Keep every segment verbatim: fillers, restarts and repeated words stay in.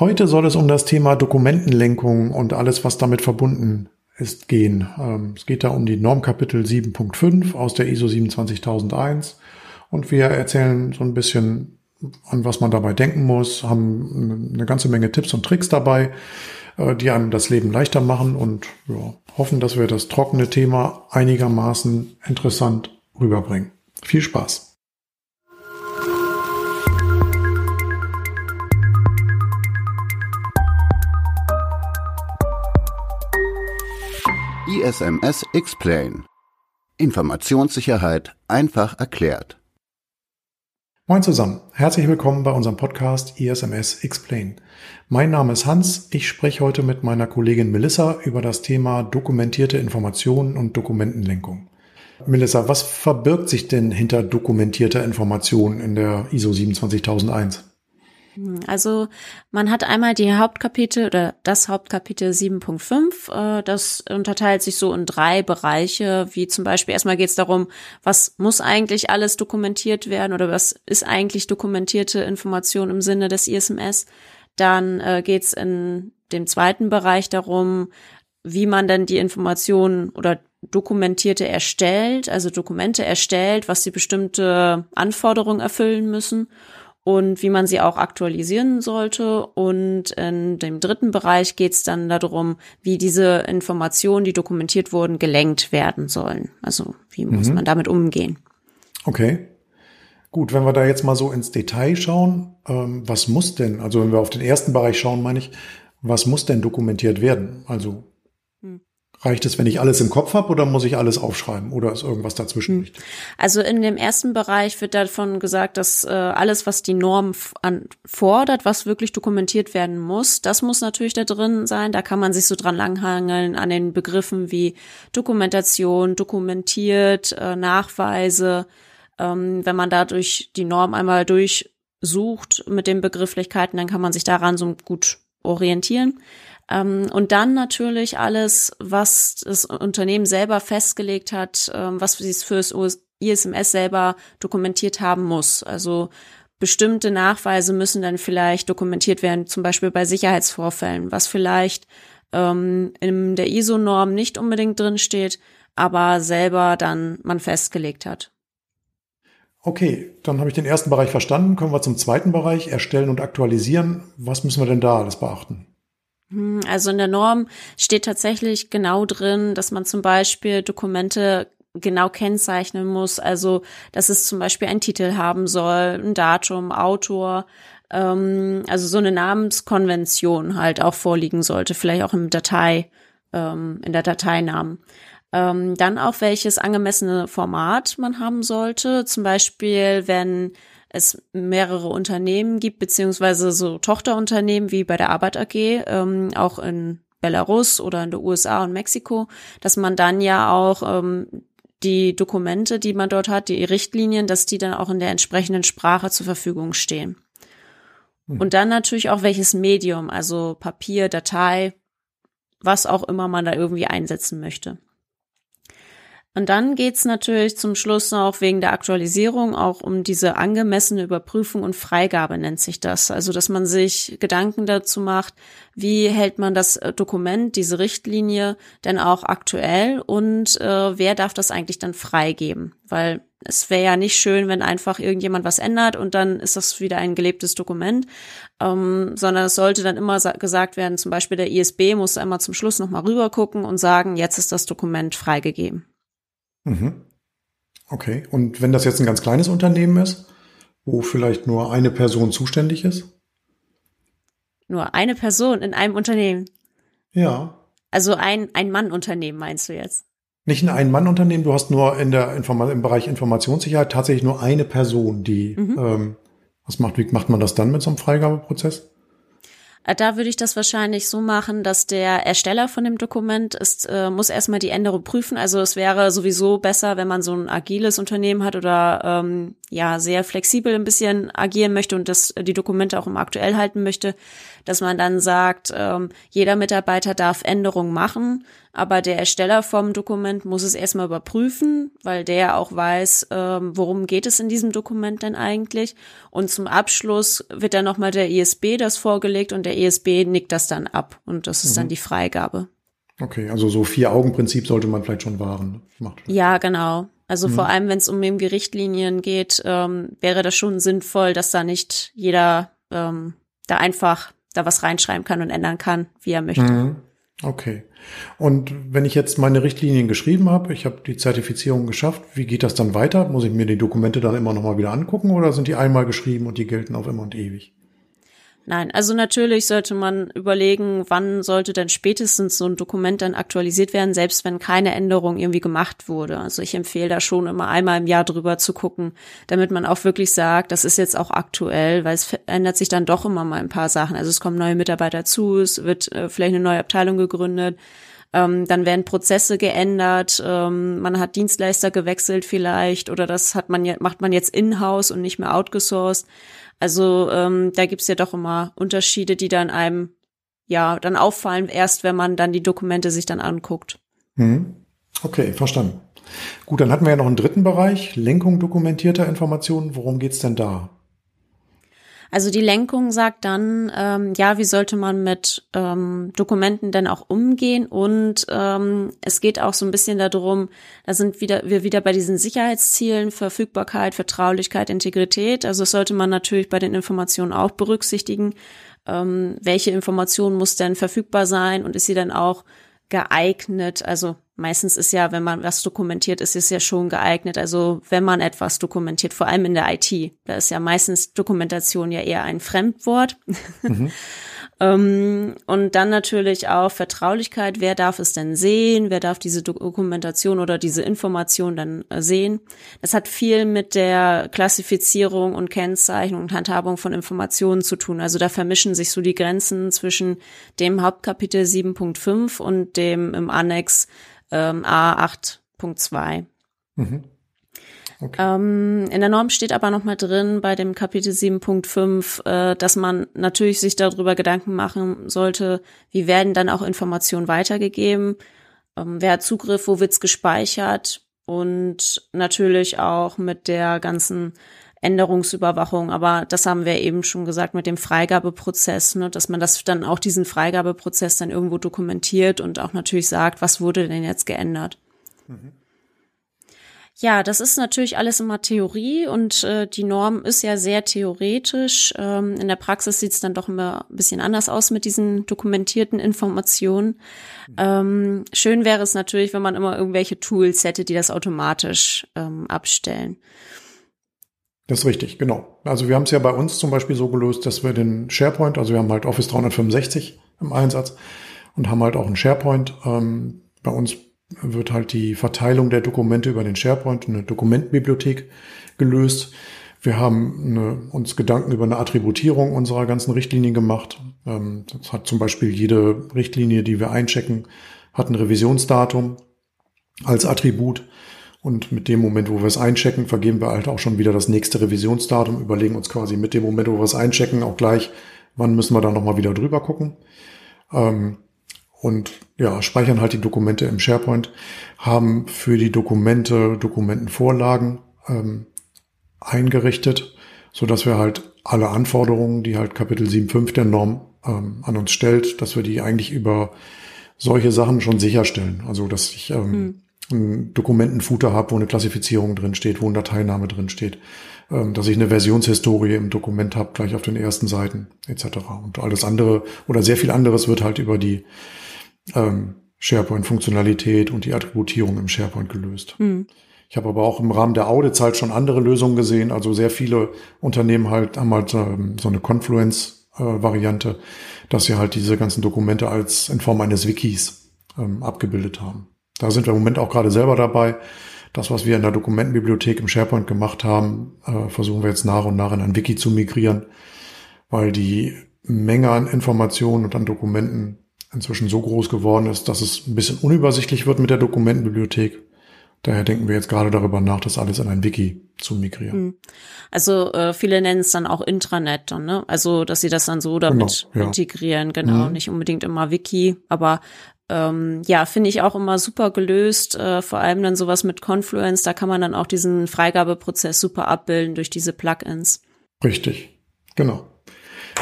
Heute soll es um das Thema Dokumentenlenkung und alles, was damit verbunden ist, gehen. Es geht da um die Normkapitel sieben Punkt fünf aus der I S O siebenundzwanzigtausendeins und wir erzählen so ein bisschen, an was man dabei denken muss, haben eine ganze Menge Tipps und Tricks dabei, die einem das Leben leichter machen und ja, hoffen, dass wir das trockene Thema einigermaßen interessant rüberbringen. Viel Spaß! I S M S Explain. Informationssicherheit einfach erklärt. Moin zusammen, herzlich willkommen bei unserem Podcast I S M S Explain. Mein Name ist Hans, ich spreche heute mit meiner Kollegin Melissa über das Thema dokumentierte Informationen und Dokumentenlenkung. Melissa, was verbirgt sich denn hinter dokumentierter Information in der I S O siebenundzwanzigtausendeins? Also man hat einmal die Hauptkapitel oder das Hauptkapitel sieben Punkt fünf. Das unterteilt sich so in drei Bereiche, wie zum Beispiel erstmal geht es darum, was muss eigentlich alles dokumentiert werden oder was ist eigentlich dokumentierte Information im Sinne des I S M S. Dann geht es in dem zweiten Bereich darum, wie man denn die Informationen oder dokumentierte erstellt, also Dokumente erstellt, was die bestimmte Anforderungen erfüllen müssen. Und wie man sie auch aktualisieren sollte. Und in dem dritten Bereich geht es dann darum, wie diese Informationen, die dokumentiert wurden, gelenkt werden sollen. Also wie mhm. muss man damit umgehen? Okay, gut. Wenn wir da jetzt mal so ins Detail schauen, ähm, was muss denn, also wenn wir auf den ersten Bereich schauen, meine ich, was muss denn dokumentiert werden? Also mhm. reicht es, wenn ich alles im Kopf habe oder muss ich alles aufschreiben oder ist irgendwas dazwischen wichtig? Also in dem ersten Bereich wird davon gesagt, dass äh, alles, was die Norm f- an- fordert, was wirklich dokumentiert werden muss, das muss natürlich da drin sein. Da kann man sich so dran langhangeln an den Begriffen wie Dokumentation, dokumentiert, äh, Nachweise. Ähm, wenn man dadurch die Norm einmal durchsucht mit den Begrifflichkeiten, dann kann man sich daran so gut orientieren. Und dann natürlich alles, was das Unternehmen selber festgelegt hat, was es für das I S M S selber dokumentiert haben muss. Also bestimmte Nachweise müssen dann vielleicht dokumentiert werden, zum Beispiel bei Sicherheitsvorfällen, was vielleicht ähm, in der I S O-Norm nicht unbedingt drinsteht, aber selber dann man festgelegt hat. Okay, dann habe ich den ersten Bereich verstanden. Kommen wir zum zweiten Bereich, erstellen und aktualisieren. Was müssen wir denn da alles beachten? Also in der Norm steht tatsächlich genau drin, dass man zum Beispiel Dokumente genau kennzeichnen muss, also dass es zum Beispiel einen Titel haben soll, ein Datum, Autor, ähm, also so eine Namenskonvention halt auch vorliegen sollte, vielleicht auch im Datei, ähm, in der Dateinamen. Ähm, dann auch welches angemessene Format man haben sollte, zum Beispiel wenn es mehrere Unternehmen gibt, beziehungsweise so Tochterunternehmen wie bei der abat A G, ähm, auch in Belarus oder in den U S A und Mexiko, dass man dann ja auch ähm, die Dokumente, die man dort hat, die Richtlinien, dass die dann auch in der entsprechenden Sprache zur Verfügung stehen. Hm. Und dann natürlich auch welches Medium, also Papier, Datei, was auch immer man da irgendwie einsetzen möchte. Und dann geht's natürlich zum Schluss noch wegen der Aktualisierung auch um diese angemessene Überprüfung und Freigabe nennt sich das. Also, dass man sich Gedanken dazu macht, wie hält man das Dokument, diese Richtlinie denn auch aktuell und äh, wer darf das eigentlich dann freigeben? Weil es wäre ja nicht schön, wenn einfach irgendjemand was ändert und dann ist das wieder ein gelebtes Dokument, ähm, sondern es sollte dann immer sa- gesagt werden, zum Beispiel der I S B muss einmal zum Schluss nochmal rüber gucken und sagen, jetzt ist das Dokument freigegeben. Okay, und wenn das jetzt ein ganz kleines Unternehmen ist, wo vielleicht nur eine Person zuständig ist? Nur eine Person in einem Unternehmen? Ja. Also ein Ein-Mann-Unternehmen meinst du jetzt? Nicht ein Ein-Mann-Unternehmen, du hast nur in der Informa- im Bereich Informationssicherheit tatsächlich nur eine Person, die, mhm. ähm, was macht, wie macht man das dann mit so einem Freigabeprozess? Da würde ich das wahrscheinlich so machen, dass der Ersteller von dem Dokument ist, äh, muss erstmal die Änderung prüfen. Also es wäre sowieso besser, wenn man so ein agiles Unternehmen hat oder ähm, ja sehr flexibel ein bisschen agieren möchte und das, die Dokumente auch immer aktuell halten möchte, dass man dann sagt, ähm, jeder Mitarbeiter darf Änderungen machen, aber der Ersteller vom Dokument muss es erstmal überprüfen, weil der auch weiß, ähm, worum geht es in diesem Dokument denn eigentlich. Und zum Abschluss wird dann nochmal der I S B das vorgelegt und der I S B nickt das dann ab und das ist mhm. dann die Freigabe. Okay, also so Vier-Augen-Prinzip sollte man vielleicht schon wahren. Macht ja, genau. Also mhm. vor allem, wenn es um eben Richtlinien geht, ähm, wäre das schon sinnvoll, dass da nicht jeder ähm, da einfach da was reinschreiben kann und ändern kann, wie er möchte. Mhm. Okay. Und wenn ich jetzt meine Richtlinien geschrieben habe, ich habe die Zertifizierung geschafft, wie geht das dann weiter? Muss ich mir die Dokumente dann immer noch mal wieder angucken oder sind die einmal geschrieben und die gelten auf immer und ewig? Nein, also natürlich sollte man überlegen, wann sollte denn spätestens so ein Dokument dann aktualisiert werden, selbst wenn keine Änderung irgendwie gemacht wurde. Also ich empfehle da schon immer einmal im Jahr drüber zu gucken, damit man auch wirklich sagt, das ist jetzt auch aktuell, weil es ändert sich dann doch immer mal ein paar Sachen. Also es kommen neue Mitarbeiter zu, es wird äh, vielleicht eine neue Abteilung gegründet, ähm, dann werden Prozesse geändert, ähm, man hat Dienstleister gewechselt vielleicht oder das hat man, macht man jetzt in-house und nicht mehr outgesourced. Also ähm, da gibt's ja doch immer Unterschiede, die dann einem ja dann auffallen, erst wenn man dann die Dokumente sich dann anguckt. Mhm. Okay, verstanden. Gut, dann hatten wir ja noch einen dritten Bereich, Lenkung dokumentierter Informationen. Worum geht's denn da? Also die Lenkung sagt dann, ähm, ja, wie sollte man mit ähm, Dokumenten denn auch umgehen? Und ähm, es geht auch so ein bisschen darum, da sind wieder wir wieder bei diesen Sicherheitszielen, Verfügbarkeit, Vertraulichkeit, Integrität. Also das sollte man natürlich bei den Informationen auch berücksichtigen. Ähm, welche Information muss denn verfügbar sein und ist sie dann auch geeignet? Also meistens ist ja, wenn man was dokumentiert, ist es ja schon geeignet. Also wenn man etwas dokumentiert, vor allem in der I T, da ist ja meistens Dokumentation ja eher ein Fremdwort. Mhm. um, und dann natürlich auch Vertraulichkeit. Wer darf es denn sehen? Wer darf diese Dokumentation oder diese Information dann sehen? Das hat viel mit der Klassifizierung und Kennzeichnung und Handhabung von Informationen zu tun. Also da vermischen sich so die Grenzen zwischen dem Hauptkapitel sieben Punkt fünf und dem im Annex A acht Punkt zwei. Mhm. Okay. Ähm, in der Norm steht aber nochmal drin bei dem Kapitel sieben Punkt fünf, äh, dass man natürlich sich darüber Gedanken machen sollte, wie werden dann auch Informationen weitergegeben, ähm, wer hat Zugriff, wo wird's gespeichert und natürlich auch mit der ganzen Änderungsüberwachung, aber das haben wir eben schon gesagt mit dem Freigabeprozess, ne, dass man das dann auch diesen Freigabeprozess dann irgendwo dokumentiert und auch natürlich sagt, was wurde denn jetzt geändert. Mhm. Ja, das ist natürlich alles immer Theorie und äh, die Norm ist ja sehr theoretisch. Ähm, in der Praxis sieht es dann doch immer ein bisschen anders aus mit diesen dokumentierten Informationen. Ähm, schön wäre es natürlich, wenn man immer irgendwelche Tools hätte, die das automatisch ähm, abstellen. Das ist richtig, genau. Also wir haben es ja bei uns zum Beispiel so gelöst, dass wir den SharePoint, also wir haben halt Office dreihundertfünfundsechzig im Einsatz und haben halt auch einen SharePoint. Ähm, bei uns wird halt die Verteilung der Dokumente über den SharePoint, eine Dokumentenbibliothek gelöst. Wir haben eine, uns Gedanken über eine Attributierung unserer ganzen Richtlinien gemacht. Ähm, das hat zum Beispiel jede Richtlinie, die wir einchecken, hat ein Revisionsdatum als Attribut. Und mit dem Moment, wo wir es einchecken, vergeben wir halt auch schon wieder das nächste Revisionsdatum, überlegen uns quasi mit dem Moment, wo wir es einchecken, auch gleich, wann müssen wir da nochmal wieder drüber gucken. Und ja, speichern halt die Dokumente im SharePoint, haben für die Dokumente Dokumentenvorlagen ähm, eingerichtet, sodass wir halt alle Anforderungen, die halt Kapitel sieben Punkt fünf der Norm ähm, an uns stellt, dass wir die eigentlich über solche Sachen schon sicherstellen. Also, dass ich... Ähm, hm. ein Dokumentenfooter habe, wo eine Klassifizierung drin steht, wo ein Dateiname drin steht, dass ich eine Versionshistorie im Dokument habe, gleich auf den ersten Seiten et cetera. Und alles andere oder sehr viel anderes wird halt über die ähm, SharePoint-Funktionalität und die Attributierung im SharePoint gelöst. Mhm. Ich habe aber auch im Rahmen der Audits halt schon andere Lösungen gesehen. Also sehr viele Unternehmen halt haben halt ähm, so eine Confluence-Variante, äh, dass sie halt diese ganzen Dokumente als in Form eines Wikis ähm, abgebildet haben. Da sind wir im Moment auch gerade selber dabei. Das, was wir in der Dokumentenbibliothek im SharePoint gemacht haben, äh, versuchen wir jetzt nach und nach in ein Wiki zu migrieren, weil die Menge an Informationen und an Dokumenten inzwischen so groß geworden ist, dass es ein bisschen unübersichtlich wird mit der Dokumentenbibliothek. Daher denken wir jetzt gerade darüber nach, das alles in ein Wiki zu migrieren. Also äh, viele nennen es dann auch Intranet dann, ne? Also, dass sie das dann so damit genau, ja. integrieren, genau. Mhm. Nicht unbedingt immer Wiki, aber ähm, ja, finde ich auch immer super gelöst, äh, vor allem dann sowas mit Confluence, da kann man dann auch diesen Freigabeprozess super abbilden durch diese Plugins. Richtig, genau.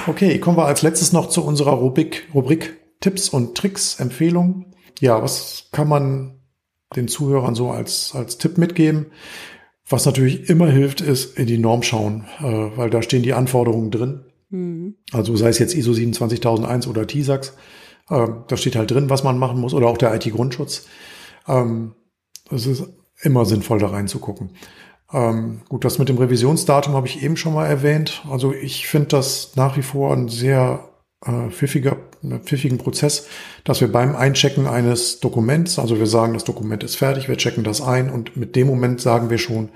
Okay, kommen wir als letztes noch zu unserer Rubrik, Rubrik Tipps und Tricks, Empfehlungen. Ja, was kann man den Zuhörern so als, als Tipp mitgeben? Was natürlich immer hilft, ist in die Norm schauen, äh, weil da stehen die Anforderungen drin. Mhm. Also sei es jetzt I S O siebenundzwanzigtausendeins oder TISAX, äh, da steht halt drin, was man machen muss, oder auch der I T-Grundschutz. Ähm, es ist immer sinnvoll, da reinzugucken. Ähm, gut, das mit dem Revisionsdatum habe ich eben schon mal erwähnt. Also ich finde das nach wie vor ein sehr äh, pfiffiger pfiffigen Prozess, dass wir beim Einchecken eines Dokuments, also wir sagen, das Dokument ist fertig, wir checken das ein und mit dem Moment sagen wir schon,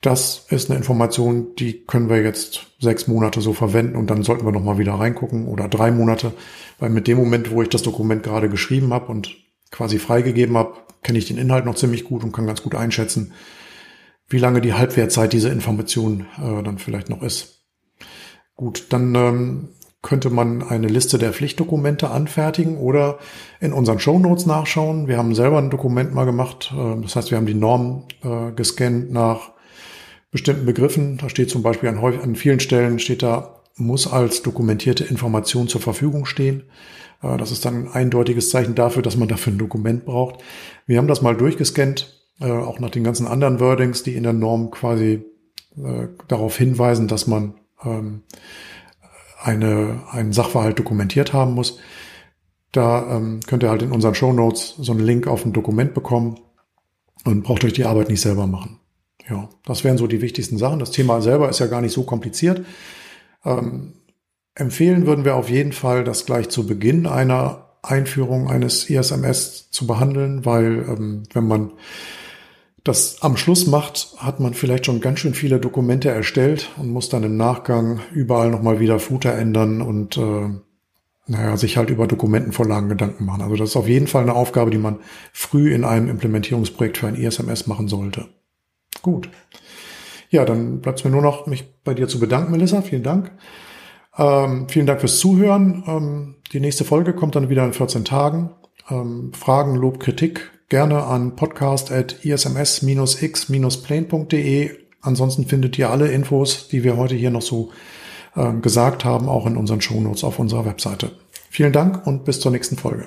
das ist eine Information, die können wir jetzt sechs Monate so verwenden und dann sollten wir nochmal wieder reingucken oder drei Monate, weil mit dem Moment, wo ich das Dokument gerade geschrieben habe und quasi freigegeben habe, kenne ich den Inhalt noch ziemlich gut und kann ganz gut einschätzen, wie lange die Halbwertzeit dieser Information äh, dann vielleicht noch ist. Gut, dann ähm, könnte man eine Liste der Pflichtdokumente anfertigen oder in unseren Shownotes nachschauen. Wir haben selber ein Dokument mal gemacht. Das heißt, wir haben die Normen äh, gescannt nach bestimmten Begriffen. Da steht zum Beispiel an, an vielen Stellen, steht da, muss als dokumentierte Information zur Verfügung stehen. Äh, das ist dann ein eindeutiges Zeichen dafür, dass man dafür ein Dokument braucht. Wir haben das mal durchgescannt, äh, auch nach den ganzen anderen Wordings, die in der Norm quasi äh, darauf hinweisen, dass man ähm, eine, einen Sachverhalt dokumentiert haben muss. Da ähm, könnt ihr halt in unseren Shownotes so einen Link auf ein Dokument bekommen und braucht euch die Arbeit nicht selber machen. Ja, das wären so die wichtigsten Sachen. Das Thema selber ist ja gar nicht so kompliziert. Ähm, empfehlen würden wir auf jeden Fall, das gleich zu Beginn einer Einführung eines I S M S zu behandeln, weil ähm, wenn man das am Schluss macht, hat man vielleicht schon ganz schön viele Dokumente erstellt und muss dann im Nachgang überall nochmal wieder Footer ändern und äh, naja, sich halt über Dokumentenvorlagen Gedanken machen. Also das ist auf jeden Fall eine Aufgabe, die man früh in einem Implementierungsprojekt für ein I S M S machen sollte. Gut. Ja, dann bleibt es mir nur noch, mich bei dir zu bedanken, Melissa. Vielen Dank. Ähm, vielen Dank fürs Zuhören. Ähm, die nächste Folge kommt dann wieder in vierzehn Tagen. Ähm, Fragen, Lob, Kritik gerne an podcast at isms dash x dash plane punkt de. Ansonsten findet ihr alle Infos, die wir heute hier noch so äh, gesagt haben, auch in unseren Shownotes auf unserer Webseite. Vielen Dank und bis zur nächsten Folge.